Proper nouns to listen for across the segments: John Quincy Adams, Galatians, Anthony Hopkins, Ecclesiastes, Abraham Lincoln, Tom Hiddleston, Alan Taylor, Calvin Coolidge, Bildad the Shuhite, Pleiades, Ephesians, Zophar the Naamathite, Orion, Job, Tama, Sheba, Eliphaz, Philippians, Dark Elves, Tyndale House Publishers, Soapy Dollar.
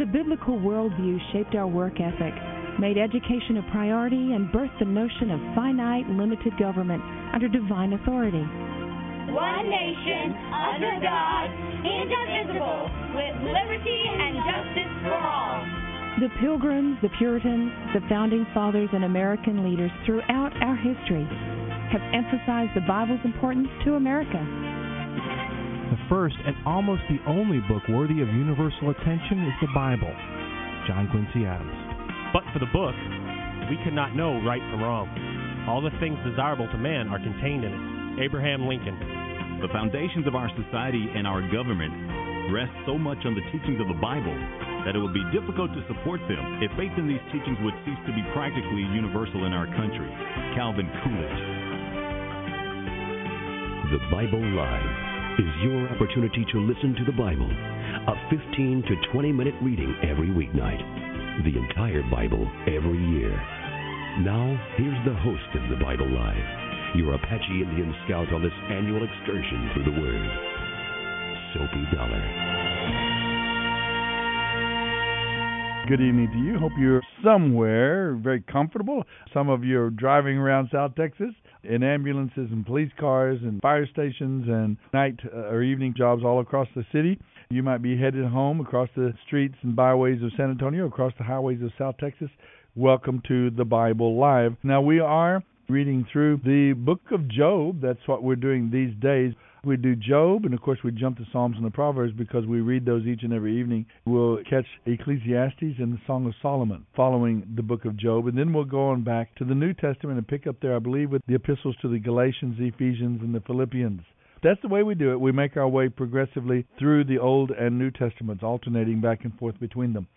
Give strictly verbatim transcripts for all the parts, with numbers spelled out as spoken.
The biblical worldview shaped our work ethic, made education a priority, and birthed the notion of finite, limited government under divine authority. One nation, under God, indivisible, with liberty and justice for all. The Pilgrims, the Puritans, the Founding Fathers, and American leaders throughout our history have emphasized the Bible's importance to America. The first and almost the only book worthy of universal attention is the Bible. John Quincy Adams. But for the book, we could not know right from wrong. All the things desirable to man are contained in it. Abraham Lincoln. The foundations of our society and our government rest so much on the teachings of the Bible that it would be difficult to support them if faith in these teachings would cease to be practically universal in our country. Calvin Coolidge. The Bible Live is your opportunity to listen to the Bible, a fifteen to twenty minute reading every weeknight, the entire Bible every year. Now, here's the host of The Bible Live, your Apache Indian scout on this annual excursion through the Word, Soapy Dollar. Good evening to you. Hope you're somewhere very comfortable. Some of you are driving around South Texas in ambulances and police cars and fire stations and night or evening jobs all across the city. You might be headed home across the streets and byways of San Antonio, across the highways of South Texas. Welcome to The Bible Live. Now, we are reading through the book of Job. That's what we're doing these days. We do Job, and of course we jump to Psalms and the Proverbs because we read those each and every evening. We'll catch Ecclesiastes and the Song of Solomon following the book of Job, and then we'll go on back to the New Testament and pick up there, I believe, with the epistles to the Galatians, Ephesians, and the Philippians. That's the way we do it. We make our way progressively through the Old and New Testaments, alternating back and forth between them.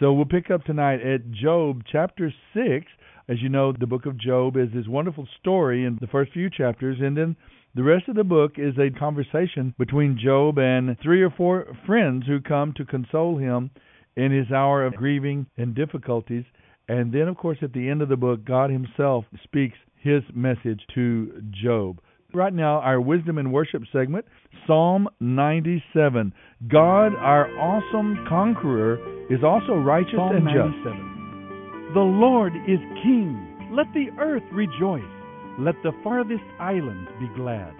So we'll pick up tonight at Job chapter six. As you know, the book of Job is this wonderful story in the first few chapters, and then the rest of the book is a conversation between Job and three or four friends who come to console him in his hour of grieving and difficulties. And then, of course, at the end of the book, God himself speaks his message to Job. Right now, our Wisdom and Worship segment, Psalm ninety-seven. God, our awesome conqueror, is also righteous Psalm and ninety-seven. Just. The Lord is king. Let the earth rejoice. Let the farthest islands be glad.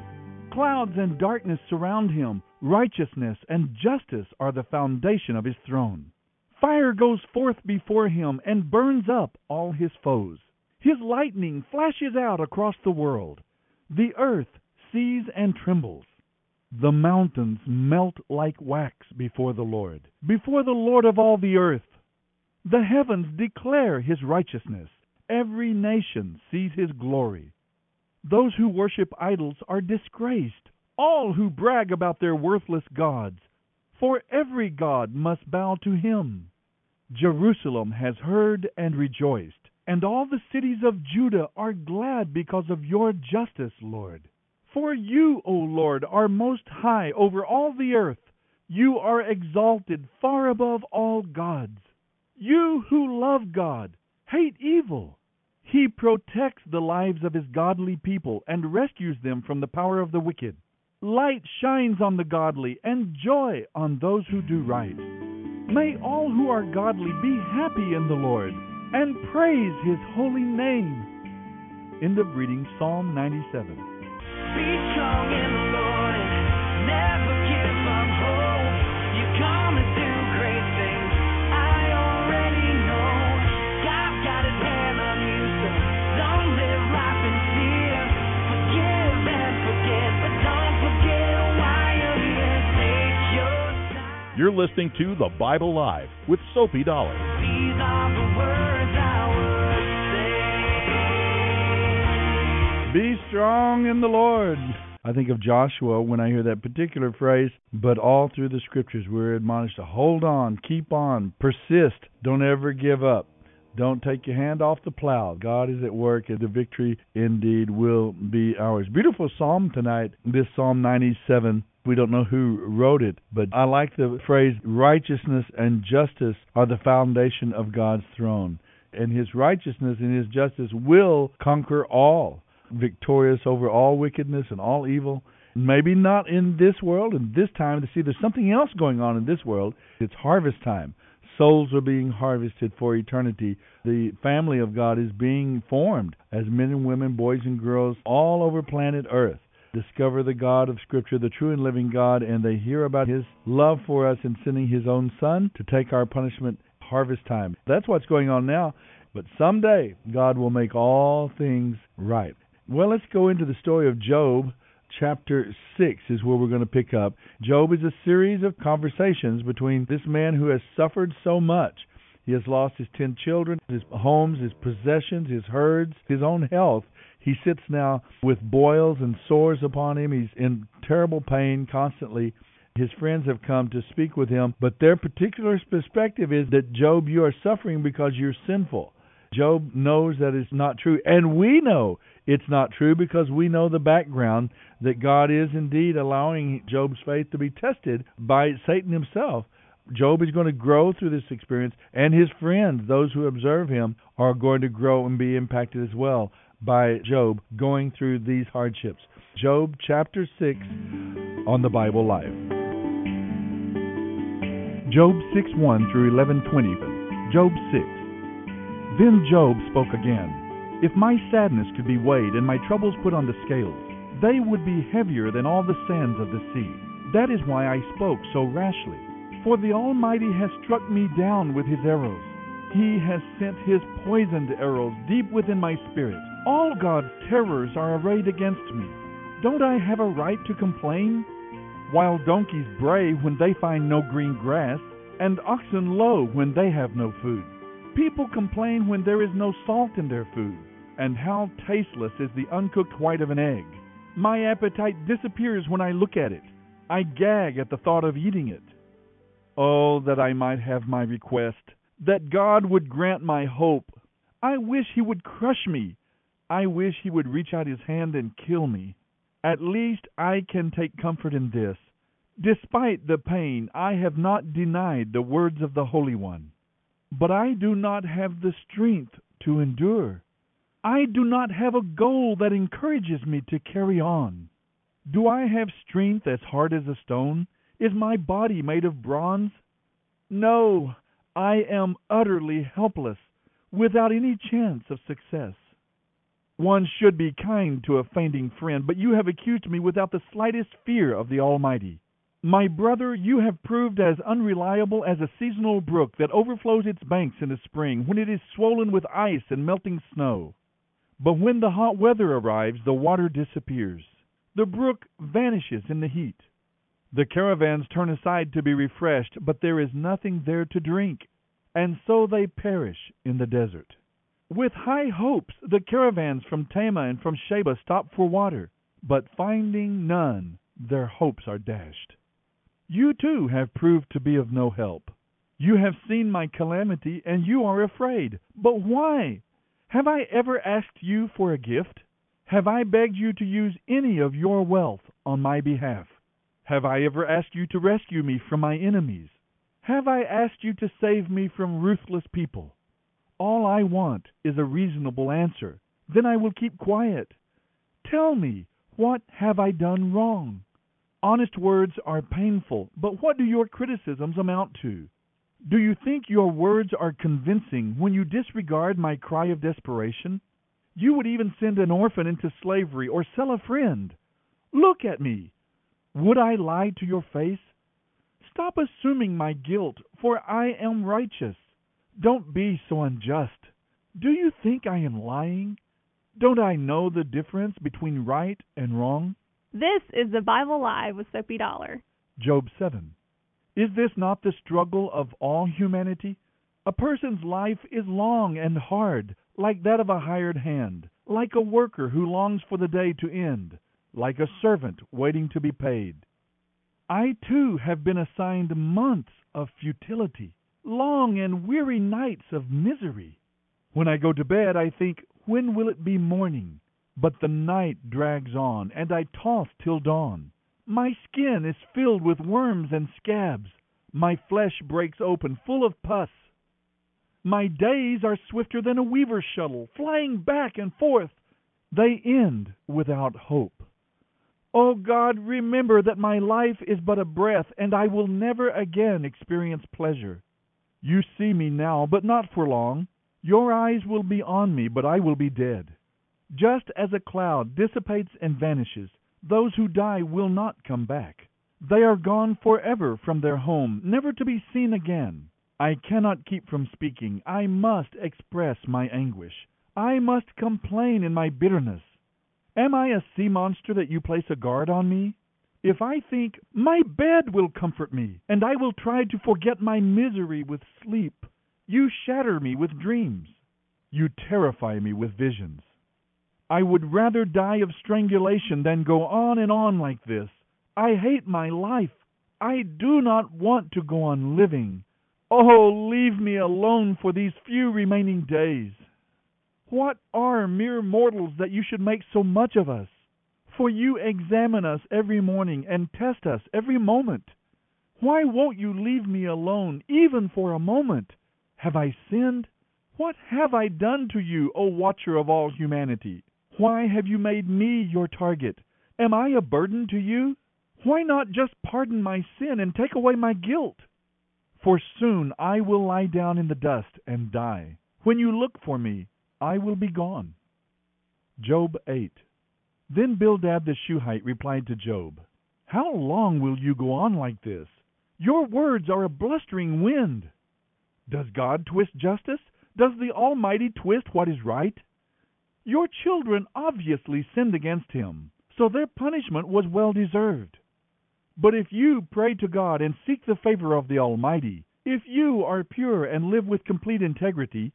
Clouds and darkness surround him. Righteousness and justice are the foundation of his throne. Fire goes forth before him and burns up all his foes. His lightning flashes out across the world. The earth sees and trembles. The mountains melt like wax before the Lord, before the Lord of all the earth. The heavens declare his righteousness. Every nation sees his glory. Those who worship idols are disgraced, all who brag about their worthless gods, for every god must bow to him. Jerusalem has heard and rejoiced, and all the cities of Judah are glad because of your justice, Lord. For you, O Lord, are most high over all the earth. You are exalted far above all gods. You who love God, hate evil. He protects the lives of his godly people and rescues them from the power of the wicked. Light shines on the godly and joy on those who do right. May all who are godly be happy in the Lord and praise his holy name. End of reading Psalm ninety-seven. Be strong in the Lord, never give up hope. You come and do great things. I already know God's got his hand on you, so don't live life in fear. Forgive and forget, but don't forget why you're here. Take your time. You're listening to The Bible Live with Soapy Dollar. These are the words I would say. Be strong in the Lord. I think of Joshua when I hear that particular phrase, but all through the Scriptures we're admonished to hold on, keep on, persist, don't ever give up. Don't take your hand off the plow. God is at work, and the victory indeed will be ours. Beautiful psalm tonight, this Psalm ninety-seven. We don't know who wrote it, but I like the phrase, righteousness and justice are the foundation of God's throne. And his righteousness and his justice will conquer all, victorious over all wickedness and all evil. Maybe not in this world, and this time to see there's something else going on in this world. It's harvest time. Souls are being harvested for eternity. The family of God is being formed as men and women, boys and girls, all over planet Earth discover the God of Scripture, the true and living God, and they hear about his love for us in sending his own Son to take our punishment. Harvest time. That's what's going on now. But someday, God will make all things right. Well, let's go into the story of Job. Chapter six is where we're going to pick up. Job is a series of conversations between this man who has suffered so much. He has lost his ten children, his homes, his possessions, his herds, his own health. He sits now with boils and sores upon him. He's in terrible pain constantly. His friends have come to speak with him, but their particular perspective is that, Job, you are suffering because you're sinful. Job knows that it's not true, and we know it's not true because we know the background that God is indeed allowing Job's faith to be tested by Satan himself. Job is going to grow through this experience, and his friends, those who observe him, are going to grow and be impacted as well by Job going through these hardships. Job chapter six on the Bible Life. Job six one through eleven twenty. Job six. Then Job spoke again. If my sadness could be weighed and my troubles put on the scales, they would be heavier than all the sands of the sea. That is why I spoke so rashly. For the Almighty has struck me down with his arrows. He has sent his poisoned arrows deep within my spirit. All God's terrors are arrayed against me. Don't I have a right to complain? Wild donkeys bray when they find no green grass, and oxen low when they have no food. People complain when there is no salt in their food, and how tasteless is the uncooked white of an egg. My appetite disappears when I look at it. I gag at the thought of eating it. Oh, that I might have my request, that God would grant my hope. I wish he would crush me. I wish he would reach out his hand and kill me. At least I can take comfort in this. Despite the pain, I have not denied the words of the Holy One. But I do not have the strength to endure. I do not have a goal that encourages me to carry on. Do I have strength as hard as a stone? Is my body made of bronze? No, I am utterly helpless, without any chance of success. One should be kind to a fainting friend, but you have accused me without the slightest fear of the Almighty. My brother, you have proved as unreliable as a seasonal brook that overflows its banks in the spring when it is swollen with ice and melting snow. But when the hot weather arrives, the water disappears. The brook vanishes in the heat. The caravans turn aside to be refreshed, but there is nothing there to drink, and so they perish in the desert. With high hopes, the caravans from Tama and from Sheba stop for water, but finding none, their hopes are dashed. You too have proved to be of no help. You have seen my calamity, and you are afraid. But why? Have I ever asked you for a gift? Have I begged you to use any of your wealth on my behalf? Have I ever asked you to rescue me from my enemies? Have I asked you to save me from ruthless people? All I want is a reasonable answer. Then I will keep quiet. Tell me, what have I done wrong? Honest words are painful, but what do your criticisms amount to? Do you think your words are convincing when you disregard my cry of desperation? You would even send an orphan into slavery or sell a friend. Look at me. Would I lie to your face? Stop assuming my guilt, for I am righteous. Don't be so unjust. Do you think I am lying? Don't I know the difference between right and wrong? This is the Bible Live with Soapy Dollar. Job seven. Is this not the struggle of all humanity? A person's life is long and hard, like that of a hired hand, like a worker who longs for the day to end. like a servant waiting to be paid. I too have been assigned months of futility, long and weary nights of misery. When I go to bed, I think, when will it be morning? But the night drags on, and I toss till dawn. My skin is filled with worms and scabs. My flesh breaks open, full of pus. My days are swifter than a weaver's shuttle, flying back and forth. They end without hope. O God, remember that my life is but a breath, and I will never again experience pleasure. You see me now, but not for long. Your eyes will be on me, but I will be dead. Just as a cloud dissipates and vanishes, those who die will not come back. They are gone forever from their home, never to be seen again. I cannot keep from speaking. I must express my anguish. I must complain in my bitterness. Am I a sea monster that you place a guard on me? If I think, my bed will comfort me, and I will try to forget my misery with sleep, you shatter me with dreams. You terrify me with visions. I would rather die of strangulation than go on and on like this. I hate my life. I do not want to go on living. Oh, leave me alone for these few remaining days. What are mere mortals that you should make so much of us? For you examine us every morning and test us every moment. Why won't you leave me alone, even for a moment? Have I sinned? What have I done to you, O watcher of all humanity? Why have you made me your target? Am I a burden to you? Why not just pardon my sin and take away my guilt? For soon I will lie down in the dust and die. When you look for me, I will be gone. Job eight. Then Bildad the Shuhite replied to Job, How long will you go on like this? Your words are a blustering wind. Does God twist justice? Does the Almighty twist what is right? Your children obviously sinned against him, so their punishment was well deserved. But if you pray to God and seek the favor of the Almighty, if you are pure and live with complete integrity,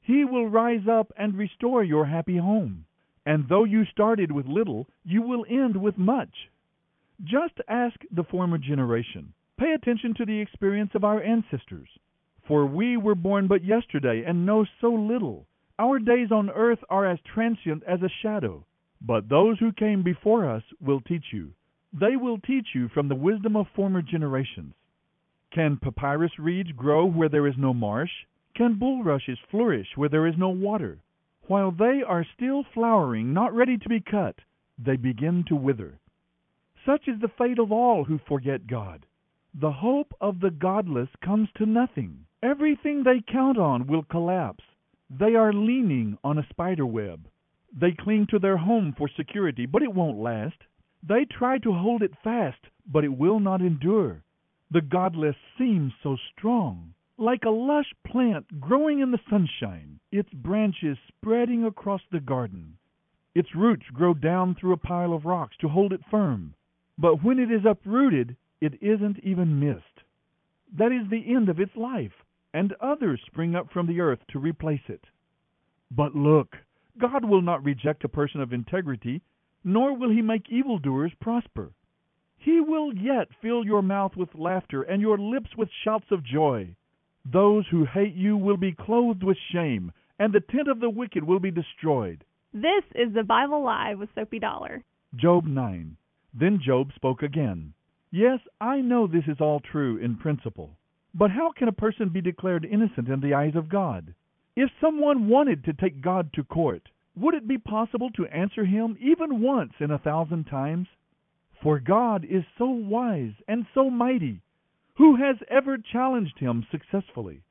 He will rise up and restore your happy home. And though you started with little, you will end with much. Just ask the former generation. Pay attention to the experience of our ancestors. For we were born but yesterday and know so little. Our days on earth are as transient as a shadow. But those who came before us will teach you. They will teach you from the wisdom of former generations. Can papyrus reeds grow where there is no marsh? Can bulrushes flourish where there is no water? While they are still flowering, not ready to be cut, they begin to wither. Such is the fate of all who forget God. The hope of the godless comes to nothing. Everything they count on will collapse. They are leaning on a spider web. They cling to their home for security, but it won't last. They try to hold it fast, but it will not endure. The godless seem so strong, like a lush plant growing in the sunshine, its branches spreading across the garden. Its roots grow down through a pile of rocks to hold it firm, but when it is uprooted, it isn't even missed. That is the end of its life, and others spring up from the earth to replace it. But look, God will not reject a person of integrity, nor will He make evildoers prosper. He will yet fill your mouth with laughter and your lips with shouts of joy. Those who hate you will be clothed with shame, and the tent of the wicked will be destroyed. This is the Bible Live with Soapy Dollar. Job nine. Then Job spoke again. Yes, I know this is all true in principle, but how can a person be declared innocent in the eyes of God? If someone wanted to take God to court, would it be possible to answer him even once in a thousand times? For God is so wise and so mighty. Who has ever challenged him successfully?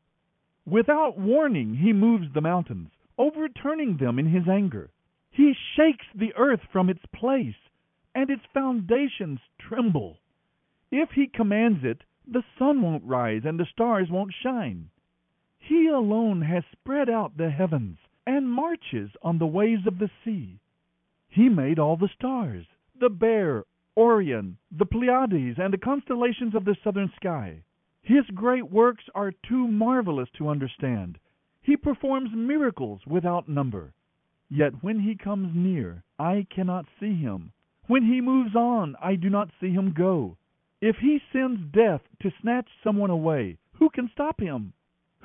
Without warning, he moves the mountains, overturning them in his anger. He shakes the earth from its place, and its foundations tremble. If he commands it, the sun won't rise and the stars won't shine. He alone has spread out the heavens and marches on the waves of the sea. He made all the stars, the bear, Orion, the Pleiades, and the constellations of the southern sky. His great works are too marvelous to understand. He performs miracles without number. Yet when he comes near, I cannot see him. When he moves on, I do not see him go. If he sends death to snatch someone away, who can stop him?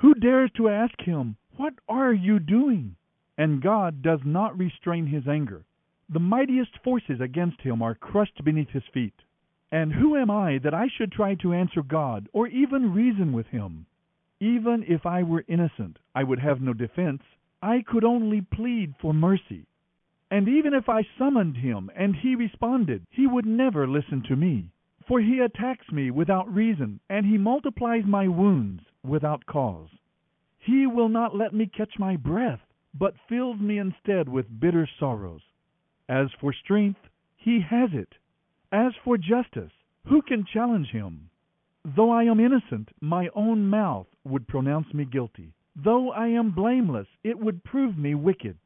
Who dares to ask him, what are you doing? And God does not restrain his anger. The mightiest forces against him are crushed beneath his feet. And who am I that I should try to answer God or even reason with him? Even if I were innocent, I would have no defense. I could only plead for mercy. And even if I summoned him and he responded, he would never listen to me. For he attacks me without reason, and he multiplies my wounds without cause. He will not let me catch my breath, but fills me instead with bitter sorrows. As for strength, he has it. As for justice, who can challenge him? Though I am innocent, my own mouth would pronounce me guilty. Though I am blameless, it would prove me wicked.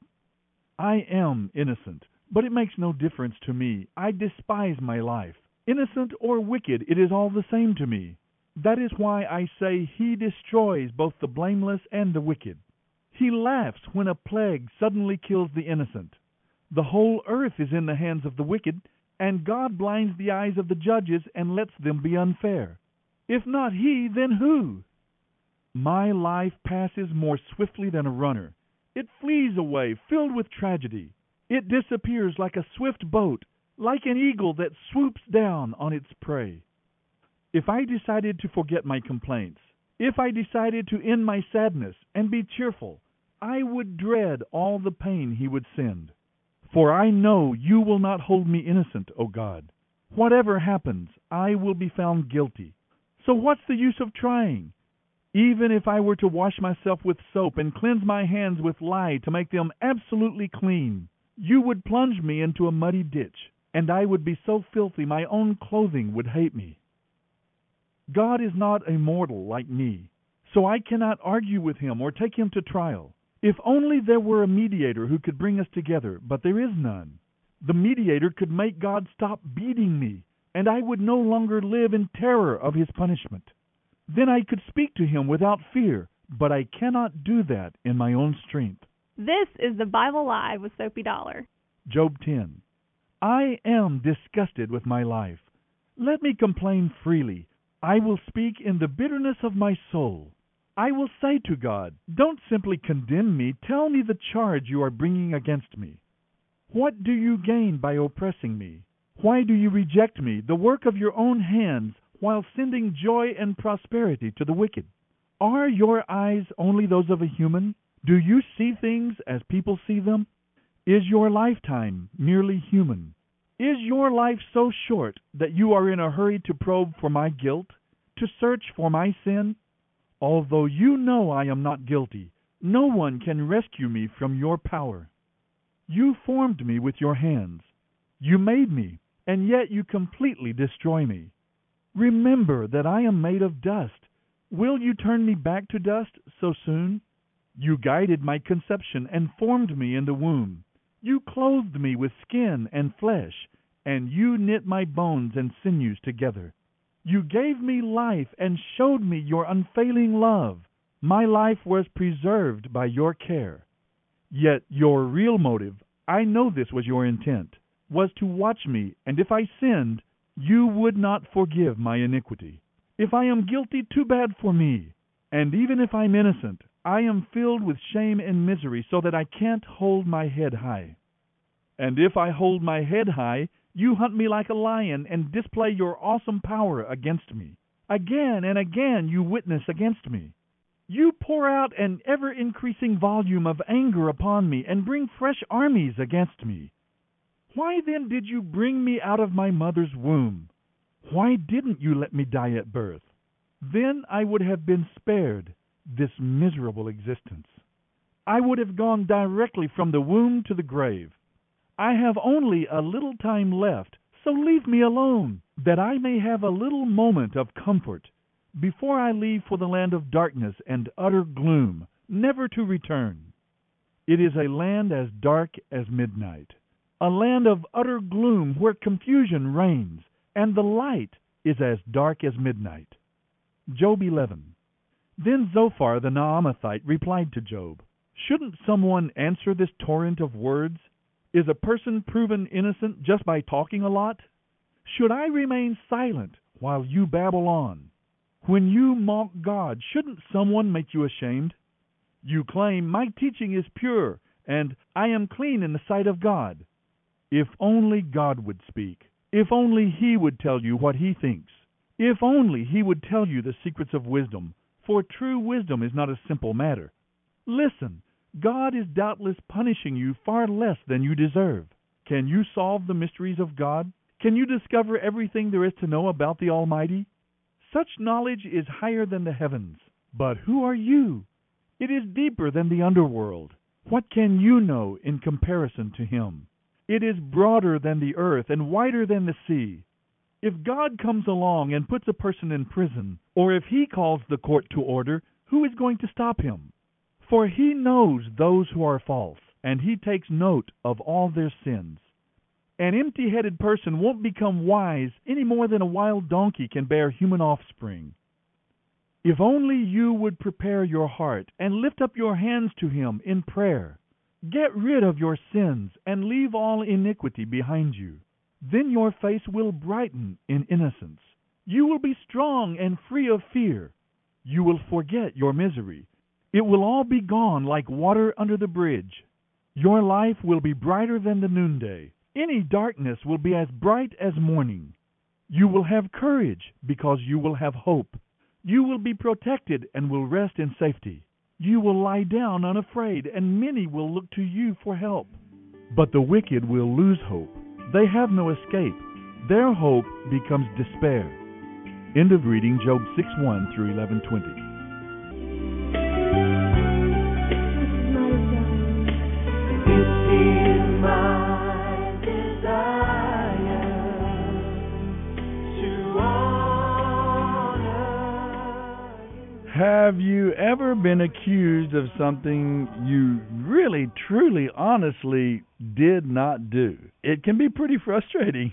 I am innocent, but it makes no difference to me. I despise my life. Innocent or wicked, it is all the same to me. That is why I say he destroys both the blameless and the wicked. He laughs when a plague suddenly kills the innocent. The whole earth is in the hands of the wicked, and God blinds the eyes of the judges and lets them be unfair. If not he, then who? My life passes more swiftly than a runner. It flees away, filled with tragedy. It disappears like a swift boat, like an eagle that swoops down on its prey. If I decided to forget my complaints, if I decided to end my sadness and be cheerful, I would dread all the pain he would send. For I know you will not hold me innocent, O God. Whatever happens, I will be found guilty. So what's the use of trying? Even if I were to wash myself with soap and cleanse my hands with lye to make them absolutely clean, you would plunge me into a muddy ditch, and I would be so filthy my own clothing would hate me. God is not a mortal like me, so I cannot argue with him or take him to trial. If only there were a mediator who could bring us together, but there is none. The mediator could make God stop beating me, and I would no longer live in terror of his punishment. Then I could speak to him without fear, but I cannot do that in my own strength. This is the Bible Live with Soapy Dollar. Job ten. I am disgusted with my life. Let me complain freely. I will speak in the bitterness of my soul. I will say to God, don't simply condemn me. Tell me the charge you are bringing against me. What do you gain by oppressing me? Why do you reject me, the work of your own hands, while sending joy and prosperity to the wicked? Are your eyes only those of a human? Do you see things as people see them? Is your lifetime merely human? Is your life so short that you are in a hurry to probe for my guilt, to search for my sin? Although you know I am not guilty, no one can rescue me from your power. You formed me with your hands. You made me, and yet you completely destroy me. Remember that I am made of dust. Will you turn me back to dust so soon? You guided my conception and formed me in the womb. You clothed me with skin and flesh, and you knit my bones and sinews together. You gave me life and showed me your unfailing love. My life was preserved by your care. Yet your real motive, I know this was your intent, was to watch me, and if I sinned, you would not forgive my iniquity. If I am guilty, too bad for me. And even if I'm innocent, I am filled with shame and misery so that I can't hold my head high. And if I hold my head high, you hunt me like a lion and display your awesome power against me. Again and again you witness against me. You pour out an ever-increasing volume of anger upon me and bring fresh armies against me. Why then did you bring me out of my mother's womb? Why didn't you let me die at birth? Then I would have been spared this miserable existence. I would have gone directly from the womb to the grave. I have only a little time left, so leave me alone, that I may have a little moment of comfort before I leave for the land of darkness and utter gloom, never to return. It is a land as dark as midnight. A land of utter gloom where confusion reigns, and the light is as dark as midnight. Job eleven. Then Zophar the Naamathite replied to Job, shouldn't someone answer this torrent of words? Is a person proven innocent just by talking a lot? Should I remain silent while you babble on? When you mock God, shouldn't someone make you ashamed? You claim, my teaching is pure, and I am clean in the sight of God. If only God would speak. If only He would tell you what He thinks. If only He would tell you the secrets of wisdom, for true wisdom is not a simple matter. Listen, God is doubtless punishing you far less than you deserve. Can you solve the mysteries of God? Can you discover everything there is to know about the Almighty? Such knowledge is higher than the heavens. But who are you? It is deeper than the underworld. What can you know in comparison to Him? It is broader than the earth and wider than the sea. If God comes along and puts a person in prison, or if He calls the court to order, who is going to stop Him? For He knows those who are false, and He takes note of all their sins. An empty-headed person won't become wise any more than a wild donkey can bear human offspring. If only you would prepare your heart and lift up your hands to Him in prayer. Get rid of your sins and leave all iniquity behind you. Then your face will brighten in innocence. You will be strong and free of fear. You will forget your misery. It will all be gone like water under the bridge. Your life will be brighter than the noonday. Any darkness will be as bright as morning. You will have courage because you will have hope. You will be protected and will rest in safety. You will lie down unafraid, and many will look to you for help. But the wicked will lose hope. They have no escape. Their hope becomes despair. End of reading Job six one through eleven twenty. Have you ever been accused of something you really, truly, honestly did not do? It can be pretty frustrating,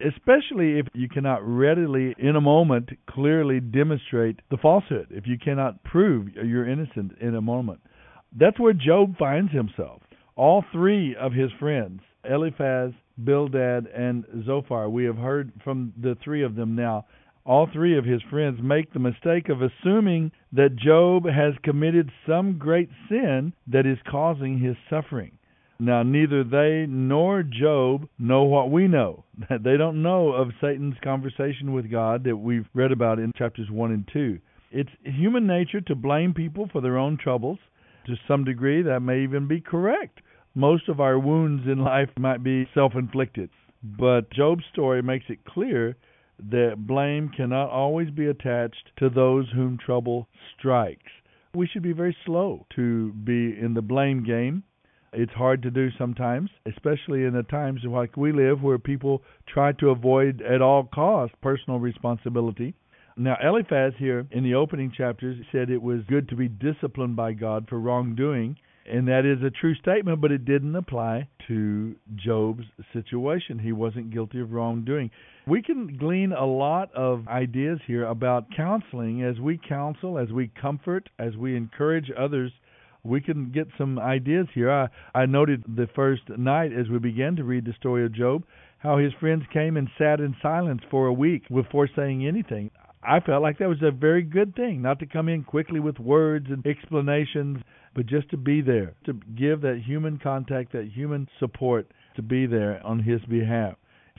especially if you cannot readily, in a moment, clearly demonstrate the falsehood, if you cannot prove you're innocent in a moment. That's where Job finds himself. All three of his friends, Eliphaz, Bildad, and Zophar, we have heard from the three of them now. All three of his friends make the mistake of assuming that Job has committed some great sin that is causing his suffering. Now, neither they nor Job know what we know. They don't know of Satan's conversation with God that we've read about in chapters one and two. It's human nature to blame people for their own troubles. To some degree, that may even be correct. Most of our wounds in life might be self-inflicted. But Job's story makes it clear that blame cannot always be attached to those whom trouble strikes. We should be very slow to be in the blame game. It's hard to do sometimes, especially in the times like we live where people try to avoid at all costs personal responsibility. Now, Eliphaz here in the opening chapters said it was good to be disciplined by God for wrongdoing, and that is a true statement, but it didn't apply to Job's situation. He wasn't guilty of wrongdoing. We can glean a lot of ideas here about counseling. As we counsel, as we comfort, as we encourage others, we can get some ideas here. I, I noted the first night as we began to read the story of Job, how his friends came and sat in silence for a week before saying anything. I felt like that was a very good thing, not to come in quickly with words and explanations, but just to be there, to give that human contact, that human support, to be there on his behalf.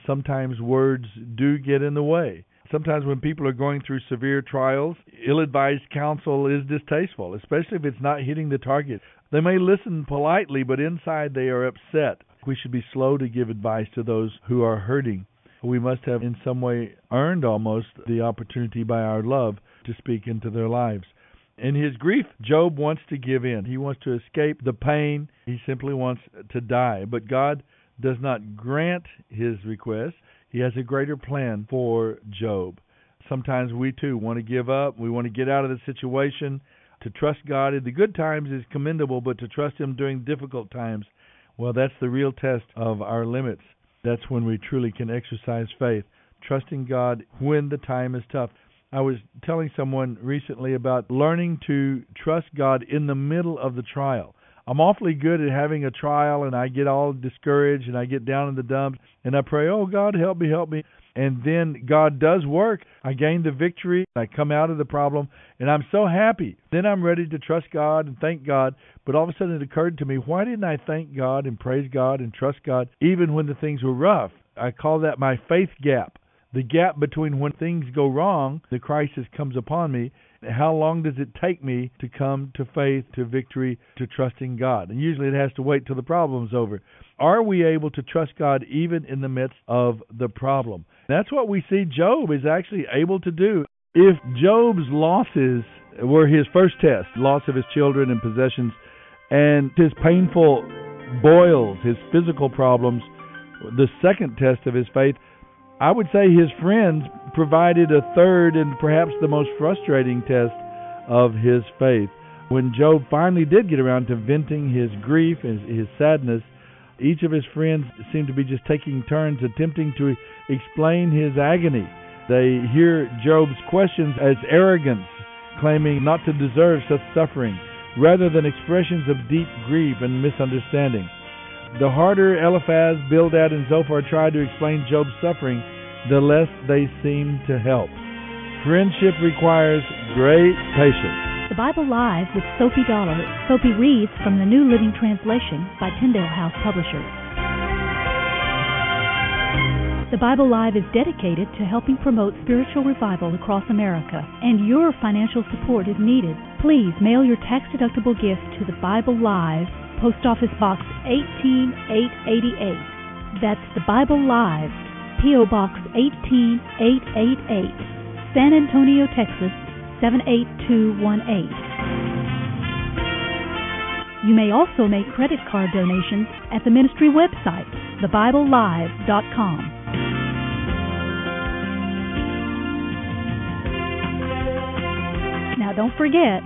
Sometimes words do get in the way. Sometimes when people are going through severe trials, ill-advised counsel is distasteful, especially if it's not hitting the target. They may listen politely, but inside they are upset. We should be slow to give advice to those who are hurting. We must have in some way earned almost the opportunity by our love to speak into their lives. In his grief, Job wants to give in. He wants to escape the pain. He simply wants to die. But God does not grant his request. He has a greater plan for Job. Sometimes we, too, want to give up. We want to get out of the situation. To trust God in the good times is commendable, but to trust Him during difficult times, well, that's the real test of our limits. That's when we truly can exercise faith, trusting God when the time is tough. I was telling someone recently about learning to trust God in the middle of the trial. I'm awfully good at having a trial, and I get all discouraged, and I get down in the dumps, and I pray, oh, God, help me, help me. And then God does work. I gain the victory. I come out of the problem, and I'm so happy. Then I'm ready to trust God and thank God. But all of a sudden it occurred to me, why didn't I thank God and praise God and trust God even when the things were rough? I call that my faith gap. The gap between when things go wrong, the crisis comes upon me, and how long does it take me to come to faith, to victory, to trusting God? And usually it has to wait till the problem's over. Are we able to trust God even in the midst of the problem? That's what we see Job is actually able to do. If Job's losses were his first test, loss of his children and possessions, and his painful boils, his physical problems, the second test of his faith, I would say his friends provided a third and perhaps the most frustrating test of his faith. When Job finally did get around to venting his grief and his sadness, each of his friends seemed to be just taking turns attempting to explain his agony. They hear Job's questions as arrogance, claiming not to deserve such suffering, rather than expressions of deep grief and misunderstanding. The harder Eliphaz, Bildad, and Zophar tried to explain Job's suffering, the less they seemed to help. Friendship requires great patience. The Bible Live with Soapy Dollar. Soapy reads from the New Living Translation by Tyndale House Publishers. The Bible Live is dedicated to helping promote spiritual revival across America, and your financial support is needed. Please mail your tax-deductible gift to the Bible Live, Post Office Box eighteen eight eighty-eight. That's the Bible Live, P O Box eighteen eight eighty-eight, San Antonio, Texas seven eight two one eight. You may also make credit card donations at the ministry website, the bible live dot com. Now don't forget,